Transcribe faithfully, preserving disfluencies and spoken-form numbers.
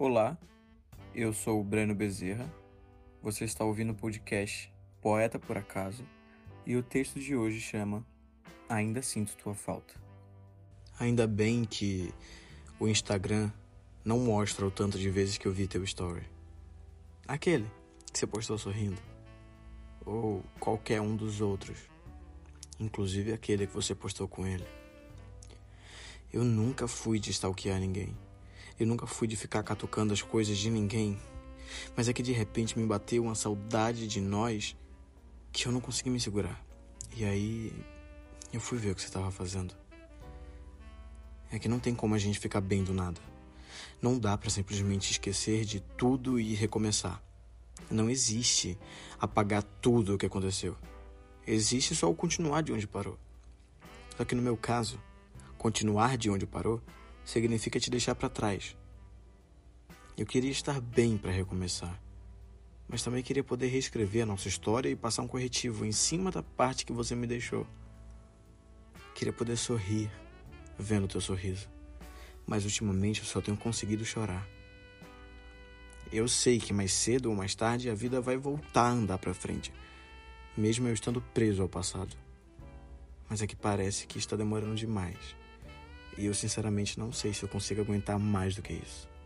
Olá, eu sou o Breno Bezerra, você está ouvindo o podcast Poeta por Acaso e o texto de hoje chama Ainda Sinto Tua Falta. Ainda bem que o Instagram não mostra o tanto de vezes que eu vi teu story. Aquele que você postou sorrindo, ou qualquer um dos outros, inclusive aquele que você postou com ele. Eu nunca fui de stalkear ninguém. Eu nunca fui de ficar catucando as coisas de ninguém. Mas é que de repente me bateu uma saudade de nós que eu não consegui me segurar. E aí eu fui ver o que você estava fazendo. É que não tem como a gente ficar bem do nada. Não dá pra simplesmente esquecer de tudo e recomeçar. Não existe apagar tudo o que aconteceu. Existe só o continuar de onde parou. Só que no meu caso, continuar de onde parou significa te deixar para trás. Eu queria estar bem para recomeçar, mas também queria poder reescrever a nossa história e passar um corretivo em cima da parte que você me deixou. Queria poder sorrir vendo teu sorriso, mas ultimamente eu só tenho conseguido chorar. Eu sei que mais cedo ou mais tarde a vida vai voltar a andar para frente, mesmo eu estando preso ao passado. Mas é que parece que está demorando demais. E eu sinceramente não sei se eu consigo aguentar mais do que isso.